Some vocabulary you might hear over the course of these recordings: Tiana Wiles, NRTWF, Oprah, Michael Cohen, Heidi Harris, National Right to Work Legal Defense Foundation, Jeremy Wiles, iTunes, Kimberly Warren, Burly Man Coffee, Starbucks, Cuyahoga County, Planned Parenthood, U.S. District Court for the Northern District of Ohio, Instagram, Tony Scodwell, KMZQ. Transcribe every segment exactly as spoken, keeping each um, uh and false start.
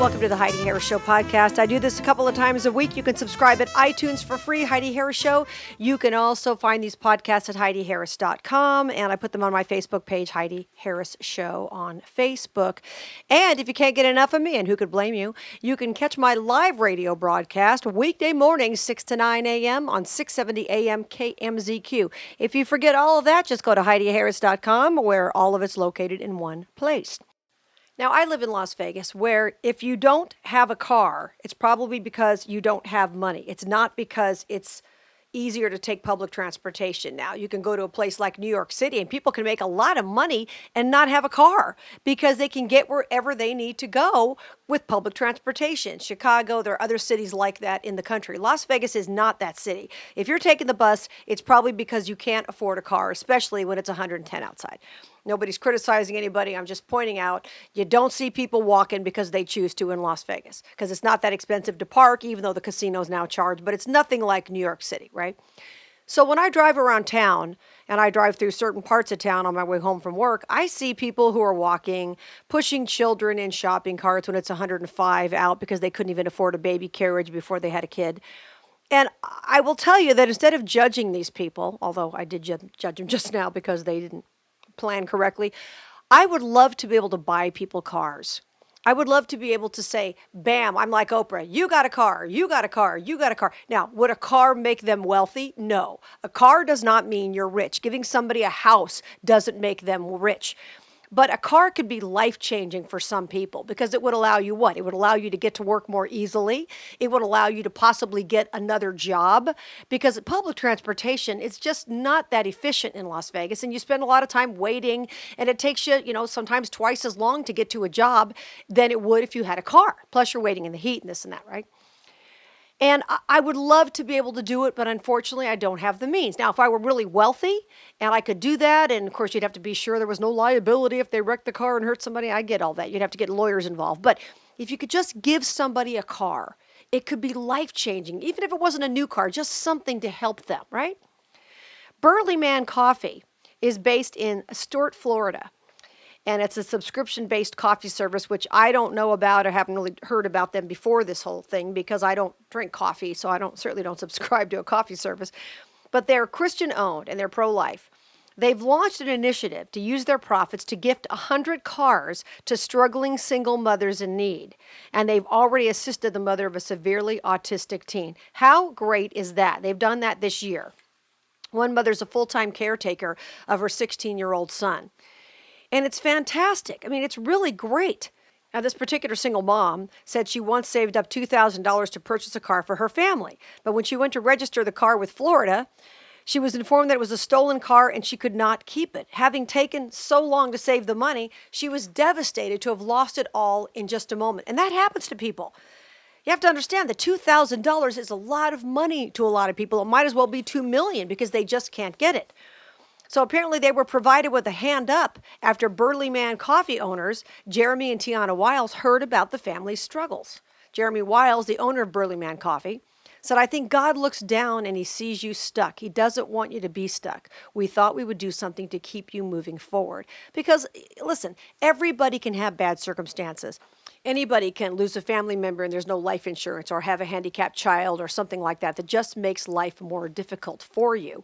Welcome to the Heidi Harris Show podcast. I do this a couple of times a week. You can subscribe at iTunes for free, Heidi Harris Show. You can also find these podcasts at heidi harris dot com, and I put them on my Facebook page, Heidi Harris Show on Facebook. And if you can't get enough of me, and who could blame you, you can catch my live radio broadcast weekday morning, six to nine a.m. on six seventy a.m. K M Z Q. If you forget all of that, just go to heidi harris dot com, where all of it's located in one place. Now, I live in Las Vegas, where if you don't have a car, it's probably because you don't have money. It's not because it's easier to take public transportation now. You can go to a place like New York City, and people can make a lot of money and not have a car because they can get wherever they need to go with public transportation. Chicago, there are other cities like that in the country. Las Vegas is not that city. If you're taking the bus, it's probably because you can't afford a car, especially when it's one hundred ten outside. Nobody's criticizing anybody. I'm just pointing out you don't see people walking because they choose to in Las Vegas because it's not that expensive to park, even though the casinos now charge, but it's nothing like New York City, right? So when I drive around town and I drive through certain parts of town on my way home from work, I see people who are walking, pushing children in shopping carts when it's one hundred five out because they couldn't even afford a baby carriage before they had a kid. And I will tell you that instead of judging these people, although I did ju- judge them just now because they didn't plan correctly, I would love to be able to buy people cars. I would love to be able to say, bam, I'm like Oprah, you got a car, you got a car, you got a car. Now, would a car make them wealthy? No. A car does not mean you're rich. Giving somebody a house doesn't make them rich. But a car could be life-changing for some people because it would allow you what? It would allow you to get to work more easily. It would allow you to possibly get another job because public transportation is just not that efficient in Las Vegas, and you spend a lot of time waiting, and it takes you, you know, sometimes twice as long to get to a job than it would if you had a car. Plus, you're waiting in the heat and this and that, right? And I would love to be able to do it, but unfortunately, I don't have the means. Now, if I were really wealthy and I could do that, and of course, you'd have to be sure there was no liability if they wrecked the car and hurt somebody. I get all that. You'd have to get lawyers involved. But if you could just give somebody a car, it could be life-changing, even if it wasn't a new car, just something to help them, right? Burly Man Coffee is based in Stuart, Florida. And it's a subscription-based coffee service, which I don't know about or haven't really heard about them before this whole thing because I don't drink coffee, so I don't certainly don't subscribe to a coffee service. But they're Christian-owned and they're pro-life. They've launched an initiative to use their profits to gift one hundred cars to struggling single mothers in need. And they've already assisted the mother of a severely autistic teen. How great is that? They've done that this year. One mother's a full-time caretaker of her sixteen-year-old son. And it's fantastic. I mean, it's really great. Now, this particular single mom said she once saved up two thousand dollars to purchase a car for her family. But when she went to register the car with Florida, she was informed that it was a stolen car and she could not keep it. Having taken so long to save the money, she was devastated to have lost it all in just a moment. And that happens to people. You have to understand that two thousand dollars is a lot of money to a lot of people. It might as well be two million dollars because they just can't get it. So apparently they were provided with a hand up after Burly Man Coffee owners, Jeremy and Tiana Wiles, heard about the family's struggles. Jeremy Wiles, the owner of Burly Man Coffee, said, "I think God looks down and he sees you stuck. He doesn't want you to be stuck. We thought we would do something to keep you moving forward." Because, listen, everybody can have bad circumstances. Anybody can lose a family member and there's no life insurance, or have a handicapped child or something like that that just makes life more difficult for you.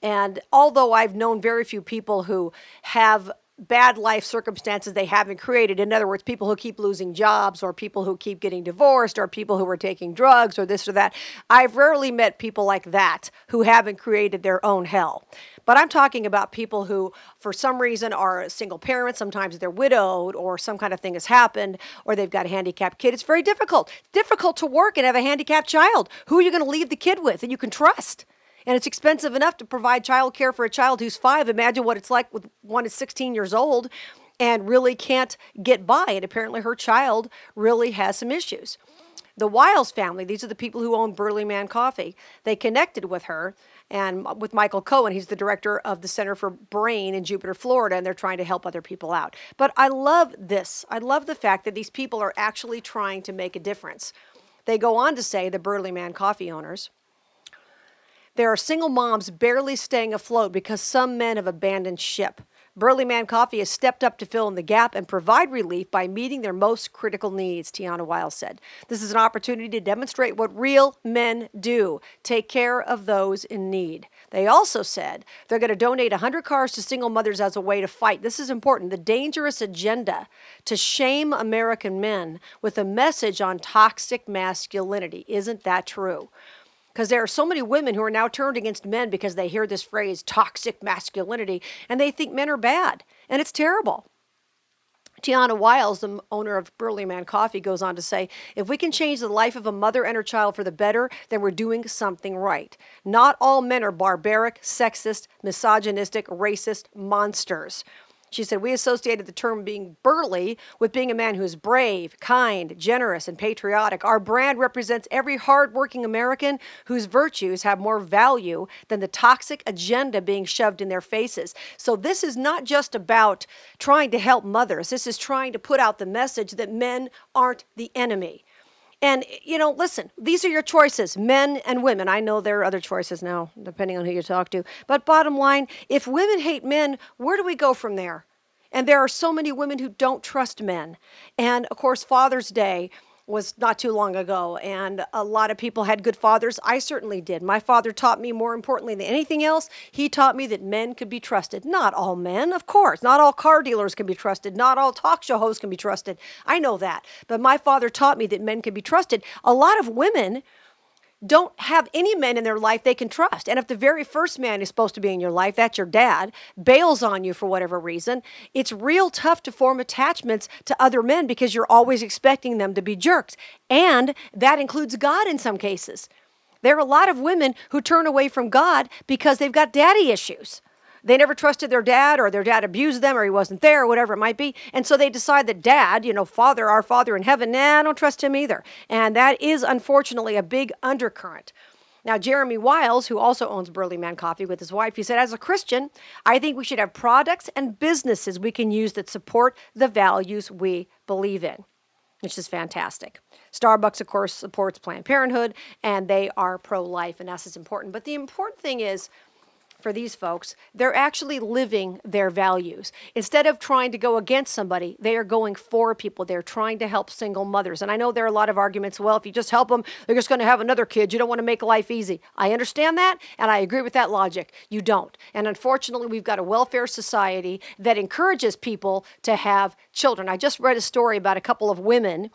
And although I've known very few people who have bad life circumstances they haven't created, in other words, people who keep losing jobs or people who keep getting divorced or people who are taking drugs or this or that, I've rarely met people like that who haven't created their own hell. But I'm talking about people who, for some reason, are single parents. Sometimes they're widowed or some kind of thing has happened, or they've got a handicapped kid. It's very difficult. Difficult to work and have a handicapped child. Who are you going to leave the kid with that you can trust? And it's expensive enough to provide childcare for a child who's five. Imagine what it's like with one who's sixteen years old and really can't get by. And apparently her child really has some issues. The Wiles family, these are the people who own Burly Man Coffee, they connected with her and with Michael Cohen. He's the director of the Center for Brain in Jupiter, Florida, and they're trying to help other people out. But I love this. I love the fact that these people are actually trying to make a difference. They go on to say, the Burly Man Coffee owners, "There are single moms barely staying afloat because some men have abandoned ship. Burly Man Coffee has stepped up to fill in the gap and provide relief by meeting their most critical needs, Tiana Wiles said. This is an opportunity to demonstrate what real men do, take care of those in need. They also said they're going to donate one hundred cars to single mothers as a way to fight, this is important, the dangerous agenda to shame American men with a message on toxic masculinity. Isn't that true? Because there are so many women who are now turned against men because they hear this phrase, toxic masculinity, and they think men are bad, and it's terrible. Tiana Wiles, the owner of Burly Man Coffee, goes on to say, if we can change the life of a mother and her child for the better, then we're doing something right. Not all men are barbaric, sexist, misogynistic, racist monsters. She said, we associated the term being burly with being a man who is brave, kind, generous, and patriotic. Our brand represents every hardworking American whose virtues have more value than the toxic agenda being shoved in their faces. So this is not just about trying to help mothers. This is trying to put out the message that men aren't the enemy. And, you know, listen, these are your choices, men and women. I know there are other choices now, depending on who you talk to. But bottom line, if women hate men, where do we go from there? And there are so many women who don't trust men. And, of course, Father's Day was not too long ago, and a lot of people had good fathers. I certainly did. My father taught me, more importantly than anything else, he taught me that men could be trusted. Not all men, of course. Not all car dealers can be trusted. Not all talk show hosts can be trusted. I know that. But my father taught me that men could be trusted. A lot of women don't have any men in their life they can trust. And if the very first man is supposed to be in your life, that's your dad, bails on you for whatever reason, it's real tough to form attachments to other men because you're always expecting them to be jerks. And that includes God in some cases. There are a lot of women who turn away from God because they've got daddy issues. They never trusted their dad, or their dad abused them, or he wasn't there, or whatever it might be. And so they decide that dad, you know, father, our father in heaven, nah, I don't trust him either. And that is, unfortunately, a big undercurrent. Now, Jeremy Wiles, who also owns Burly Man Coffee with his wife, he said, as a Christian, I think we should have products and businesses we can use that support the values we believe in, which is fantastic. Starbucks, of course, supports Planned Parenthood, and they are pro-life, and that's important. But the important thing is, for these folks, they're actually living their values. Instead of trying to go against somebody, they are going for people. They're trying to help single mothers. And I know there are a lot of arguments, well, if you just help them, they're just going to have another kid. You don't want to make life easy. I understand that, and I agree with that logic. You don't. And unfortunately, we've got a welfare society that encourages people to have children. I just read a story about a couple of women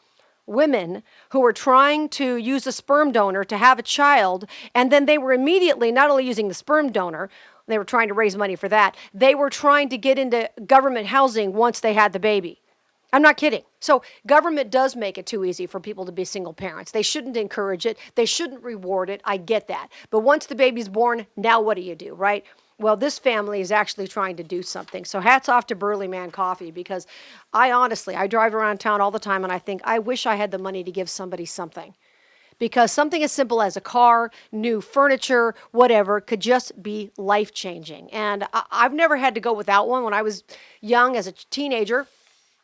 women who were trying to use a sperm donor to have a child, and then they were immediately not only using the sperm donor, they were trying to raise money for that, they were trying to get into government housing once they had the baby. I'm not kidding. So government does make it too easy for people to be single parents. They shouldn't encourage it. They shouldn't reward it. I get that. But once the baby's born, now what do you do, right? Well, this family is actually trying to do something. So hats off to Burly Man Coffee, because I honestly, I drive around town all the time and I think, I wish I had the money to give somebody something. Because something as simple as a car, new furniture, whatever, could just be life-changing. And I- I've never had to go without one. When I was young, as a teenager,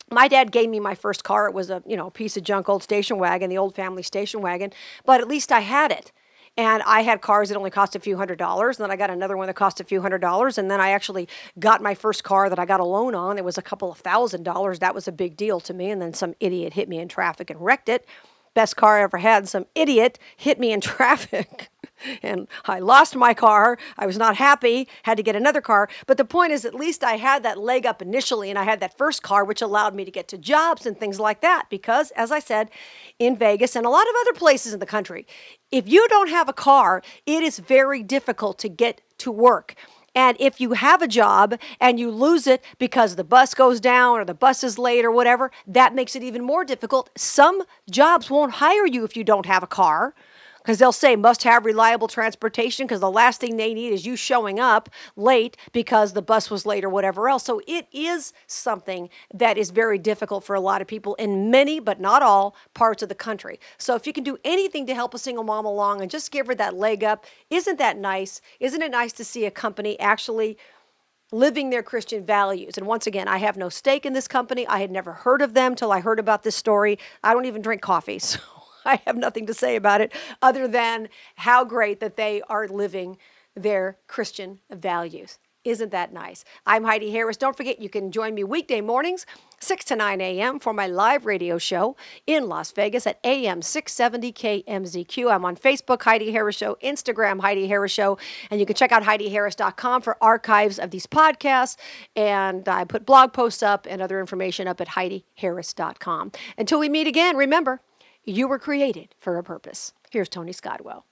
my dad gave me my first car. It was a, you know, piece of junk old station wagon, the old family station wagon. But at least I had it. And I had cars that only cost a few hundred dollars. And then I got another one that cost a few hundred dollars. And then I actually got my first car that I got a loan on. It was a couple of thousand dollars. That was a big deal to me. And then some idiot hit me in traffic and wrecked it. Best car I ever had. Some idiot hit me in traffic. And I lost my car. I was not happy. Had to get another car. But the point is, at least I had that leg up initially, and I had that first car, which allowed me to get to jobs and things like that. Because, as I said, in Vegas and a lot of other places in the country, if you don't have a car, it is very difficult to get to work. And if you have a job and you lose it because the bus goes down or the bus is late or whatever, that makes it even more difficult. Some jobs won't hire you if you don't have a car, because they'll say must have reliable transportation, because the last thing they need is you showing up late because the bus was late or whatever else. So it is something that is very difficult for a lot of people in many, but not all, parts of the country. So if you can do anything to help a single mom along and just give her that leg up, isn't that nice? Isn't it nice to see a company actually living their Christian values? And once again, I have no stake in this company. I had never heard of them till I heard about this story. I don't even drink coffee, so I have nothing to say about it other than how great that they are living their Christian values. Isn't that nice? I'm Heidi Harris. Don't forget, you can join me weekday mornings, six to nine a m for my live radio show in Las Vegas at A M six seventy K M Z Q. I'm on Facebook, Heidi Harris Show, Instagram, Heidi Harris Show, and you can check out Heidi Harris dot com for archives of these podcasts, and I put blog posts up and other information up at Heidi Harris dot com. Until we meet again, remember, you were created for a purpose. Here's Tony Scodwell.